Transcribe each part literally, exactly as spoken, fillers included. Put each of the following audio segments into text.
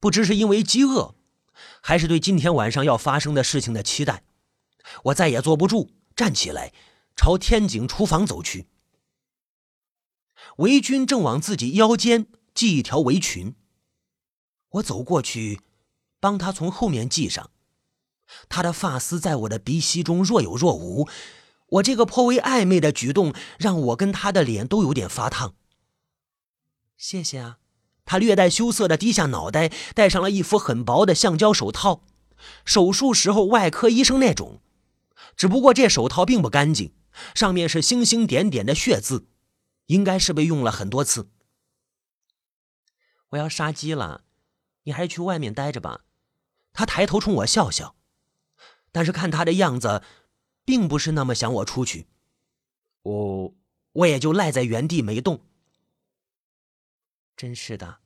不知是因为饥饿，还是对今天晚上要发生的事情的期待，我再也坐不住，站起来朝天井厨房走去。围裙正往自己腰间系一条围裙，我走过去帮他从后面系上。他的发丝在我的鼻息中若有若无，我这个颇为暧昧的举动让我跟他的脸都有点发烫。谢谢啊。他略带羞涩地低下脑袋，戴上了一副很薄的橡胶手套，手术时候外科医生那种，只不过这手套并不干净，上面是星星点点的血渍，应该是被用了很多次。我要杀鸡了，你还是去外面待着吧。他抬头冲我笑笑，但是看他的样子并不是那么想我出去，我我也就赖在原地没动。真是的。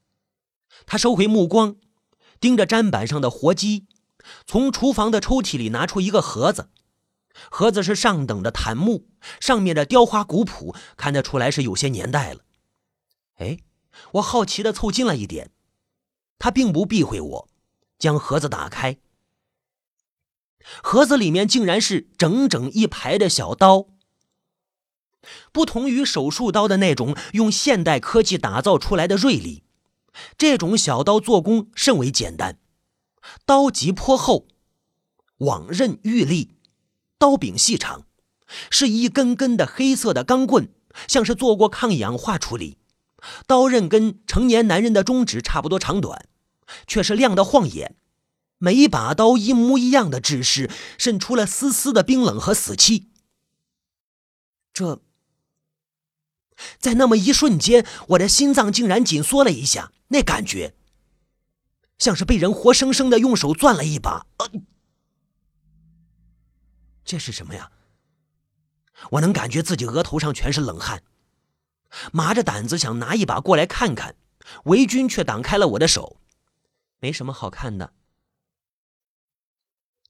他收回目光，盯着砧板上的活鸡，从厨房的抽屉里拿出一个盒子。盒子是上等的檀木，上面的雕花古朴，看得出来是有些年代了。哎，我好奇地凑近了一点，他并不避讳我，将盒子打开。盒子里面竟然是整整一排的小刀，不同于手术刀的那种用现代科技打造出来的锐利，这种小刀做工甚为简单，刀脊颇厚，网刃玉立，刀柄细长，是一根根的黑色的钢棍，像是做过抗氧化处理。刀刃跟成年男人的中指差不多长短，却是亮得晃眼。每一把刀一模一样的制式，渗出了丝丝的冰冷和死气。这在那么一瞬间，我的心脏竟然紧缩了一下，那感觉像是被人活生生的用手攥了一把、呃、这是什么呀？我能感觉自己额头上全是冷汗，麻着胆子想拿一把过来看看，维军却挡开了我的手。没什么好看的。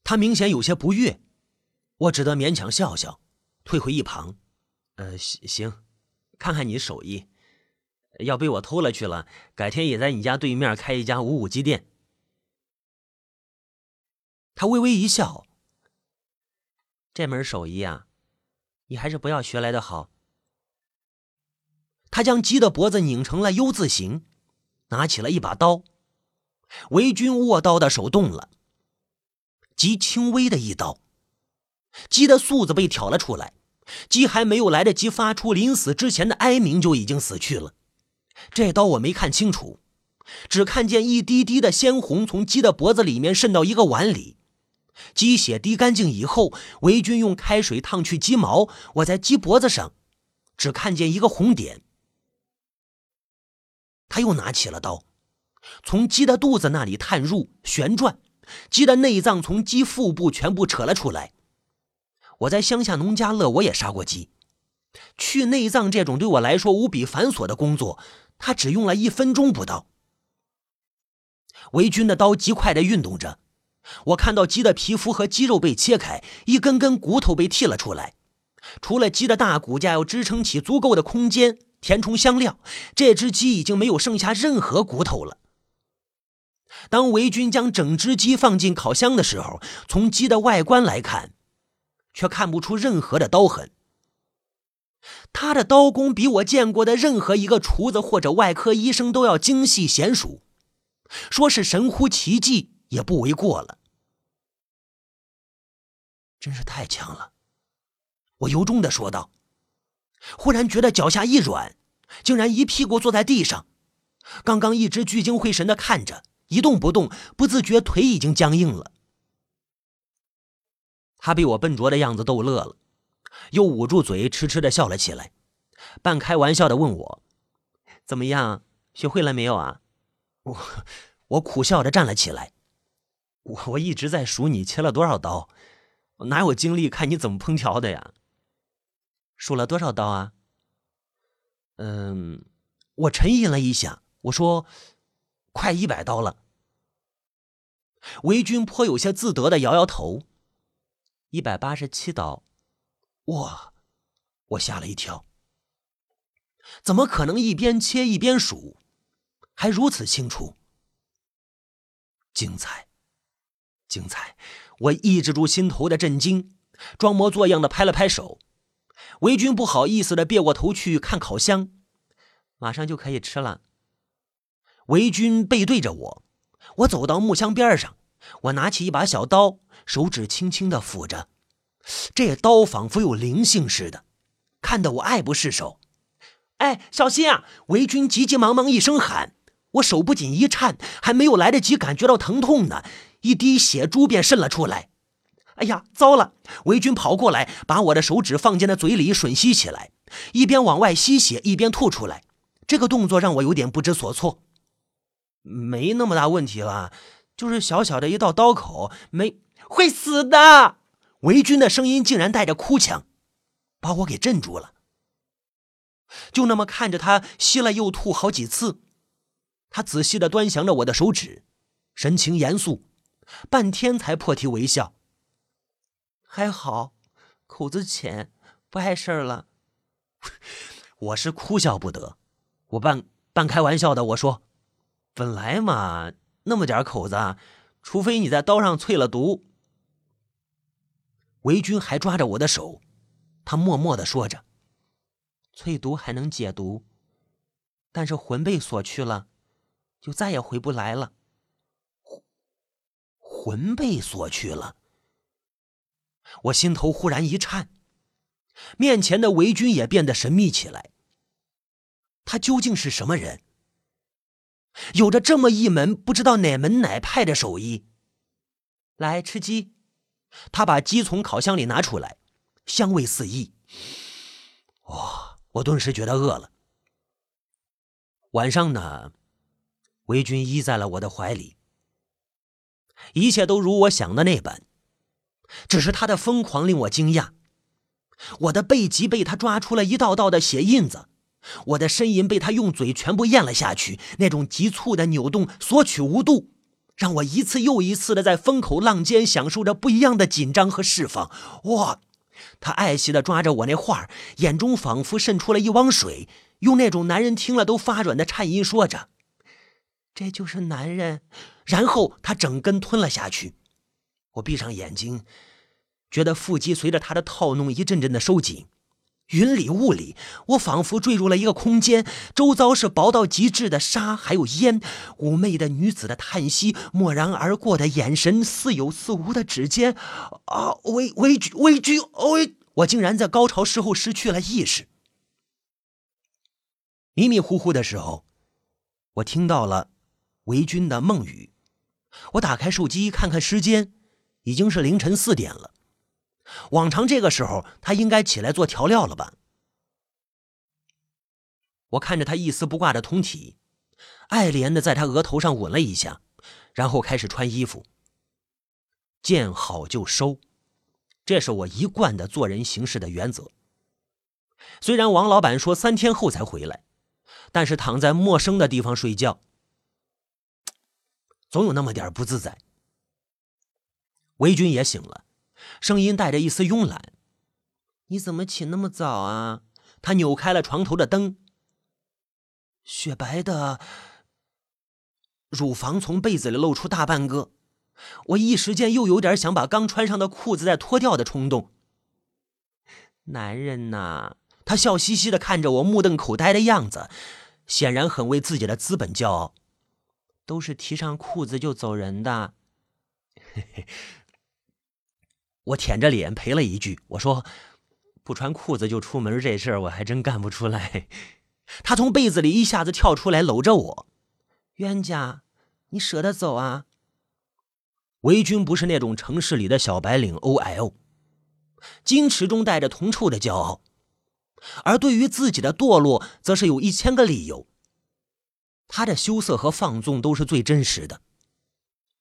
他明显有些不悦，我只得勉强笑笑，退回一旁。呃，行，看看你手艺，要被我偷了去了，改天也在你家对面开一家五五鸡店。他微微一笑，这门手艺啊，你还是不要学来的好。他将鸡的脖子拧成了 U 字形，拿起了一把刀。维军握刀的手动了，极轻微的一刀，鸡的嗉子被挑了出来，鸡还没有来得及发出临死之前的哀鸣就已经死去了。这刀我没看清楚，只看见一滴滴的鲜红从鸡的脖子里面渗到一个碗里，鸡血滴干净以后，维军用开水烫去鸡毛，我在鸡脖子上只看见一个红点。他又拿起了刀，从鸡的肚子那里探入，旋转，鸡的内脏从鸡腹部全部扯了出来。我在乡下农家乐我也杀过鸡，去内脏这种对我来说无比繁琐的工作，他只用了一分钟不到。维军的刀极快地运动着，我看到鸡的皮肤和肌肉被切开，一根根骨头被剔了出来，除了鸡的大骨架要支撑起足够的空间填充香料，这只鸡已经没有剩下任何骨头了。当维军将整只鸡放进烤箱的时候，从鸡的外观来看，却看不出任何的刀痕。他的刀工比我见过的任何一个厨子或者外科医生都要精细娴熟，说是神乎其技也不为过了。真是太强了，我由衷地说道，忽然觉得脚下一软，竟然一屁股坐在地上。刚刚一直聚精会神地看着，一动不动，不自觉腿已经僵硬了。他被我笨拙的样子逗乐了，又捂住嘴痴痴地笑了起来，半开玩笑地问我，怎么样，学会了没有啊？我我苦笑着站了起来，我我一直在数你切了多少刀，哪有精力看你怎么烹调的呀？数了多少刀啊？嗯，我沉吟了一下，我说快一百刀了。维军颇有些自得地摇摇头，一百八十七刀。哇，我吓了一跳，怎么可能一边切一边数，还如此清楚？精彩，精彩！我抑制住心头的震惊，装模作样的拍了拍手。维军不好意思的别过头去看烤箱，马上就可以吃了。维军背对着我，我走到木箱边上，我拿起一把小刀，手指轻轻的抚着，这刀仿佛有灵性似的，看得我爱不释手。哎，小心啊！维军急急忙忙一声喊，我手不仅一颤，还没有来得及感觉到疼痛呢，一滴血珠便渗了出来。哎呀，糟了！维军跑过来，把我的手指放进了嘴里吮吸起来，一边往外吸血，一边吐出来。这个动作让我有点不知所措。没那么大问题了，就是小小的一道刀口，没会死的。维军的声音竟然带着哭腔，把我给震住了。就那么看着他吸了又吐好几次，他仔细地端详着我的手指，神情严肃，半天才破涕为笑。还好，口子浅，不碍事儿了。我是哭笑不得，我半半开玩笑的，我说，本来嘛，那么点口子，除非你在刀上淬了毒。维军还抓着我的手，他默默地说着：“淬毒还能解毒，但是魂被索去了，就再也回不来了。”魂被索去了。我心头忽然一颤，面前的维军也变得神秘起来。他究竟是什么人？有着这么一门不知道哪门哪派的手艺。来吃鸡，他把鸡从烤箱里拿出来，香味四溢。哦，我顿时觉得饿了。晚上呢，维军依在了我的怀里，一切都如我想的那般。只是他的疯狂令我惊讶，我的背脊被他抓出了一道道的血印子，我的呻吟被他用嘴全部咽了下去，那种急促的扭动索取无度，让我一次又一次的在风口浪尖享受着不一样的紧张和释放。哇！他爱惜的抓着我那画，眼中仿佛渗出了一汪水，用那种男人听了都发软的颤音说着：“这就是男人。”然后他整根吞了下去。我闭上眼睛，觉得腹肌随着他的套弄一阵阵的收紧，云里雾里，我仿佛坠入了一个空间，周遭是薄到极致的沙还有烟，妩媚的女子的叹息，蓦然而过的眼神，似有似无的指尖。啊，微微微居微，我竟然在高潮时候失去了意识。迷迷糊糊的时候，我听到了维军的梦语。我打开手机看看时间，已经是凌晨四点了。往常这个时候他应该起来做调料了吧。我看着他一丝不挂的通体，爱怜的在他额头上吻了一下，然后开始穿衣服，见好就收，这是我一贯的做人行事的原则。虽然王老板说三天后才回来，但是躺在陌生的地方睡觉，总有那么点不自在。维军也醒了，声音带着一丝慵懒：“你怎么起那么早啊？”他扭开了床头的灯，雪白的乳房从被子里露出大半个，我一时间又有点想把刚穿上的裤子再脱掉的冲动。男人呐，他笑嘻嘻地看着我目瞪口呆的样子，显然很为自己的资本骄傲。都是提上裤子就走人的。我舔着脸赔了一句，我说：“不穿裤子就出门这事儿我还真干不出来。”他从被子里一下子跳出来，搂着我：“冤家，你舍得走啊？”维军不是那种城市里的小白领 O L， 矜持中带着铜臭的骄傲，而对于自己的堕落则是有一千个理由。他的羞涩和放纵都是最真实的。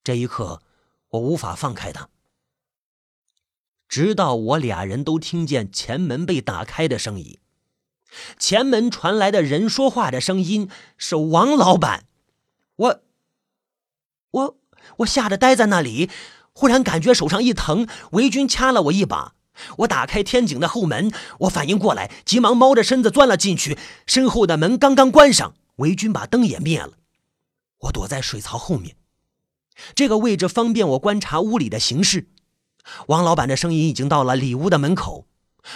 这一刻我无法放开他，直到我俩人都听见前门被打开的声音。前门传来的人说话的声音是王老板。我我我吓得呆在那里，忽然感觉手上一疼，维军掐了我一把。我打开天井的后门，我反应过来，急忙猫着身子钻了进去，身后的门刚刚关上，维军把灯也灭了。我躲在水槽后面，这个位置方便我观察屋里的形势。王老板的声音已经到了里屋的门口，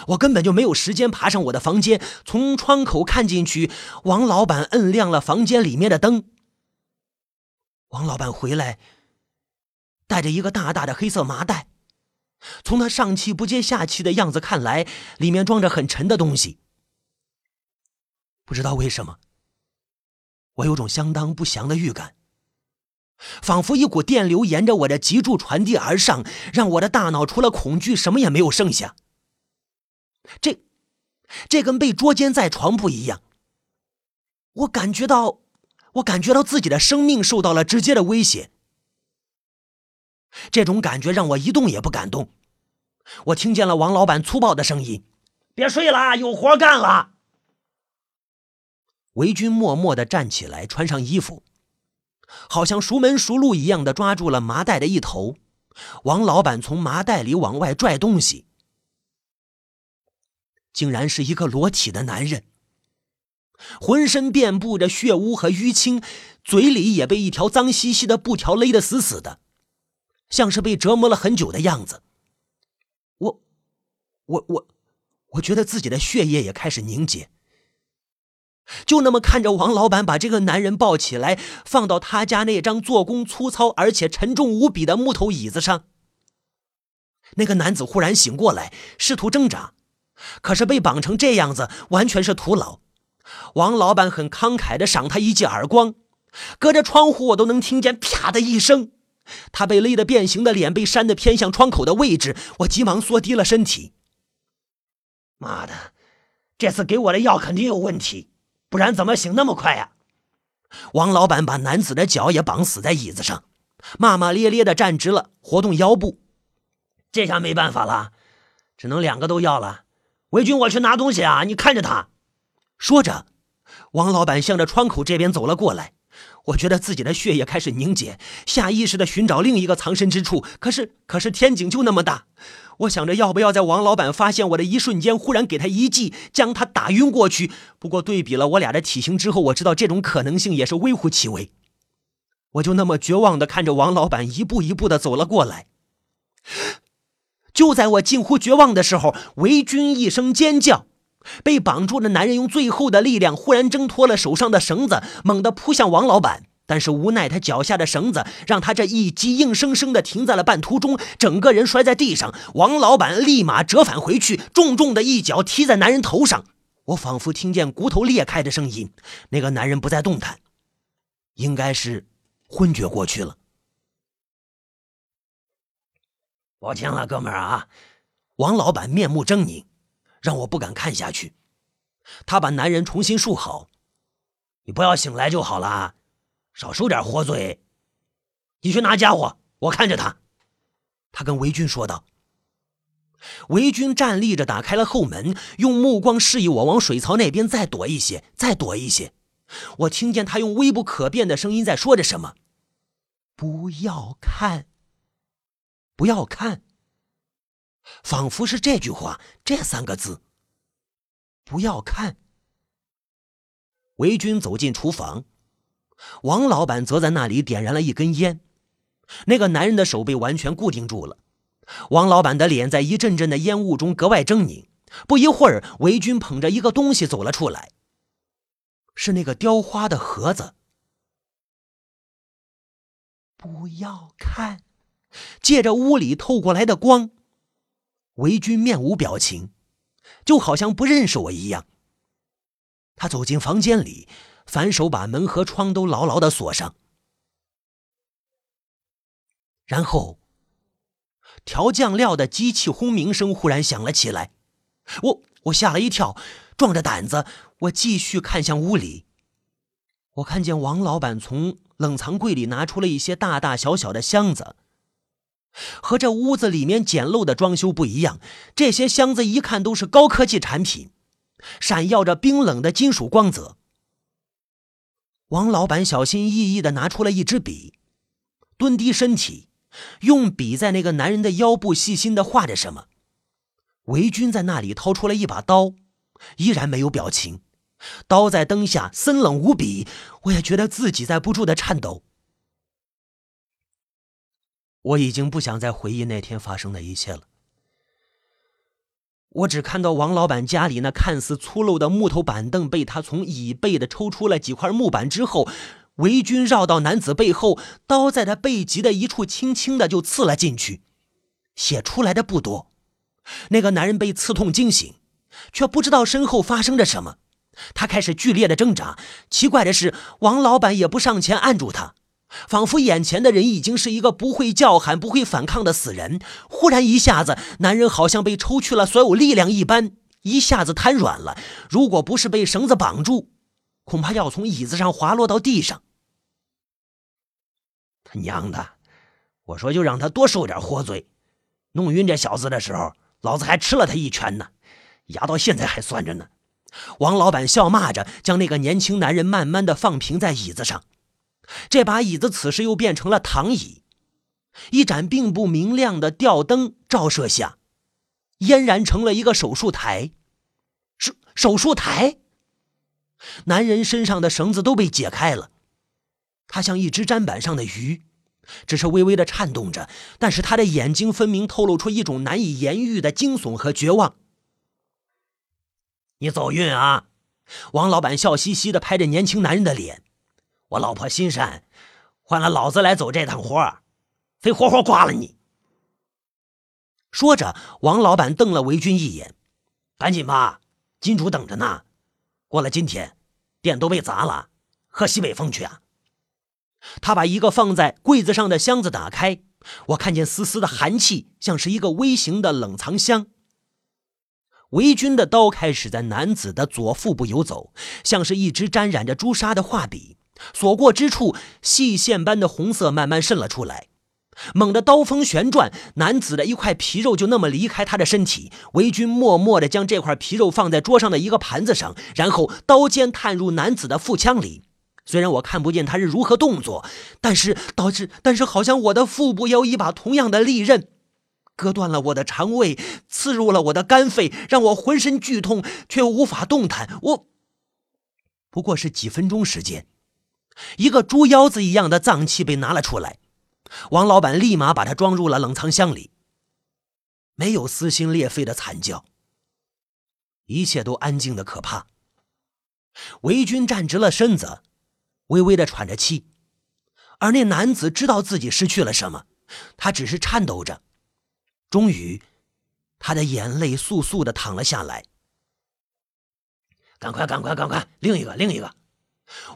我根本就没有时间爬上我的房间。从窗口看进去，王老板摁亮了房间里面的灯。王老板回来，带着一个大大的黑色麻袋，从他上气不接下气的样子看来，里面装着很沉的东西。不知道为什么，我有种相当不祥的预感，仿佛一股电流沿着我的脊柱传递而上，让我的大脑除了恐惧什么也没有剩下。这这跟被捉奸在床不一样，我感觉到我感觉到自己的生命受到了直接的威胁。这种感觉让我一动也不敢动。我听见了王老板粗暴的声音：“别睡了，有活干了。”维军默默地站起来，穿上衣服，好像熟门熟路一样地抓住了麻袋的一头。王老板从麻袋里往外拽东西，竟然是一个裸体的男人，浑身遍布着血污和淤青，嘴里也被一条脏兮兮的布条勒得死死的，像是被折磨了很久的样子。我我我我觉得自己的血液也开始凝结。就那么看着王老板把这个男人抱起来，放到他家那张做工粗糙而且沉重无比的木头椅子上。那个男子忽然醒过来，试图挣扎，可是被绑成这样子完全是徒劳。王老板很慷慨地赏他一记耳光，隔着窗户我都能听见啪的一声。他被勒得变形的脸被扇得偏向窗口的位置，我急忙缩低了身体。妈的，这次给我的药肯定有问题，不然怎么醒那么快呀、啊？王老板把男子的脚也绑死在椅子上，骂骂咧咧地站直了，活动腰部。这下没办法了，只能两个都要了。维军，我去拿东西啊！你看着他。说着，王老板向着窗口这边走了过来。我觉得自己的血液开始凝结，下意识地寻找另一个藏身之处。可是，可是天井就那么大，我想着要不要在王老板发现我的一瞬间，忽然给他一记，将他打晕过去。不过对比了我俩的体型之后，我知道这种可能性也是微乎其微。我就那么绝望地看着王老板一步一步地走了过来。就在我近乎绝望的时候，维军一声尖叫，被绑住的男人用最后的力量忽然挣脱了手上的绳子，猛地扑向王老板。但是无奈他脚下的绳子让他这一击硬生生地停在了半途中，整个人摔在地上。王老板立马折返回去，重重的一脚踢在男人头上，我仿佛听见骨头裂开的声音。那个男人不再动弹，应该是昏厥过去了。抱歉了，哥们儿啊！王老板面目狰狞，让我不敢看下去。他把男人重新束好，你不要醒来就好了，少受点活罪。你去拿家伙，我看着他。他跟维军说道。维军站立着打开了后门，用目光示意我往水槽那边再躲一些，再躲一些。我听见他用微不可辨的声音在说着什么：“不要看。”不要看，仿佛是这句话，这三个字。不要看。维军走进厨房，王老板则在那里点燃了一根烟。那个男人的手被完全固定住了，王老板的脸在一阵阵的烟雾中格外狰狞。不一会儿，维军捧着一个东西走了出来，是那个雕花的盒子。不要看。借着屋里透过来的光，维军面无表情，就好像不认识我一样。他走进房间里，反手把门和窗都牢牢地锁上，然后调酱料的机器轰鸣声忽然响了起来。我我吓了一跳，壮着胆子我继续看向屋里。我看见王老板从冷藏柜里拿出了一些大大小小的箱子。和这屋子里面简陋的装修不一样，这些箱子一看都是高科技产品，闪耀着冰冷的金属光泽。王老板小心翼翼地拿出了一支笔，蹲低身体，用笔在那个男人的腰部细心地画着什么。维军在那里掏出了一把刀，依然没有表情，刀在灯下森冷无比，我也觉得自己在不住地颤抖。我已经不想再回忆那天发生的一切了。我只看到王老板家里那看似粗陋的木头板凳被他从椅背的抽出了几块木板之后，围巾绕到男子背后，刀在他背脊的一处轻轻的就刺了进去。血出来的不多，那个男人被刺痛惊醒，却不知道身后发生着什么。他开始剧烈的挣扎，奇怪的是，王老板也不上前按住他，仿佛眼前的人已经是一个不会叫喊、不会反抗的死人。忽然一下子，男人好像被抽去了所有力量一般，一下子瘫软了。如果不是被绳子绑住，恐怕要从椅子上滑落到地上。他娘的！我说就让他多受点活罪。弄晕这小子的时候，老子还吃了他一拳呢，牙到现在还酸着呢。王老板笑骂着，将那个年轻男人慢慢的放平在椅子上。这把椅子此时又变成了躺椅，一盏并不明亮的吊灯照射下，嫣然成了一个手术台。手手术台？男人身上的绳子都被解开了，他像一只砧板上的鱼，只是微微的颤动着，但是他的眼睛分明透露出一种难以言喻的惊悚和绝望。你走运啊！王老板笑嘻嘻地拍着年轻男人的脸。我老婆心善，换了老子来走这趟活，非活活剐了你。说着，王老板瞪了维军一眼。赶紧吧，金主等着呢。过了今天，店都被砸了，喝西北风去啊！他把一个放在柜子上的箱子打开，我看见丝丝的寒气，像是一个微型的冷藏箱。维军的刀开始在男子的左腹部游走，像是一支沾染着朱砂的画笔，所过之处，细线般的红色慢慢渗了出来。猛地刀锋旋转，男子的一块皮肉就那么离开他的身体。维军默默地将这块皮肉放在桌上的一个盘子上，然后刀尖探入男子的腹腔里。虽然我看不见他是如何动作，但是导致，但是好像我的腹部也有一把同样的利刃，割断了我的肠胃，刺入了我的肝肺，让我浑身剧痛，却无法动弹。我不过是几分钟时间，一个猪腰子一样的脏器被拿了出来，王老板立马把它装入了冷藏箱里。没有撕心裂肺的惨叫，一切都安静的可怕。维军站直了身子，微微地喘着气，而那男子知道自己失去了什么，他只是颤抖着。终于，他的眼泪簌簌地淌了下来。赶快，赶快，赶快，另一个，另一个！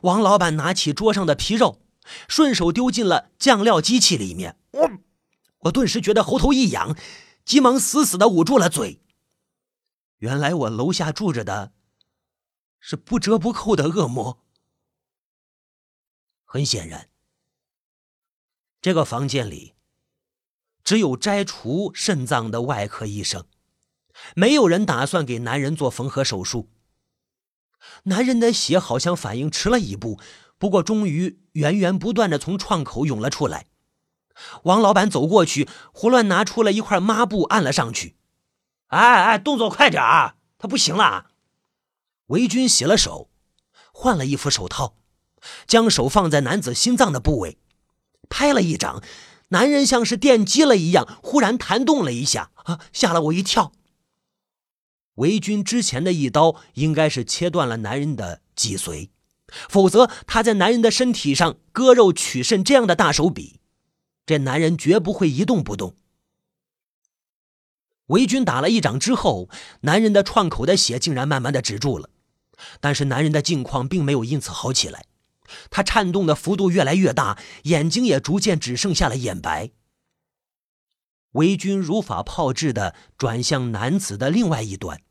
王老板拿起桌上的皮肉，顺手丢进了酱料机器里面。我，我顿时觉得喉头一痒，急忙死死地捂住了嘴。原来我楼下住着的是不折不扣的恶魔。很显然，这个房间里只有摘除肾脏的外科医生，没有人打算给男人做缝合手术。男人的血好像反应迟了一步，不过终于源源不断地从创口涌了出来。王老板走过去，胡乱拿出了一块抹布按了上去。哎哎，动作快点啊，他不行了。维军洗了手，换了一副手套，将手放在男子心脏的部位，拍了一掌，男人像是电击了一样，忽然弹动了一下，啊，吓了我一跳。维军之前的一刀应该是切断了男人的脊髓，否则他在男人的身体上割肉取肾这样的大手笔，这男人绝不会一动不动。维军打了一掌之后，男人的创口的血竟然慢慢的止住了，但是男人的境况并没有因此好起来。他颤动的幅度越来越大，眼睛也逐渐只剩下了眼白。维军如法炮制地转向男子的另外一端，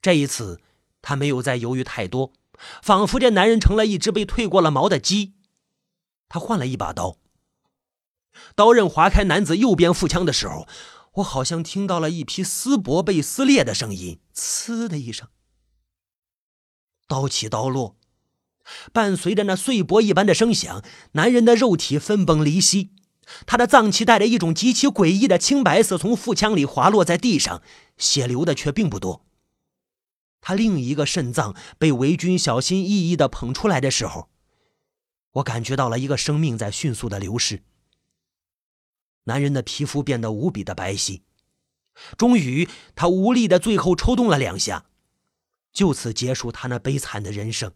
这一次他没有再犹豫太多，仿佛这男人成了一只被退过了毛的鸡。他换了一把刀，刀刃划开男子右边腹腔的时候，我好像听到了一批丝帛被撕裂的声音，呲的一声，刀起刀落，伴随着那碎帛一般的声响，男人的肉体分崩离析，他的脏器带着一种极其诡异的青白色从腹腔里滑落在地上，血流的却并不多。他另一个肾脏被维军小心翼翼地捧出来的时候，我感觉到了一个生命在迅速的流逝。男人的皮肤变得无比的白皙。终于，他无力的最后抽动了两下，就此结束他那悲惨的人生。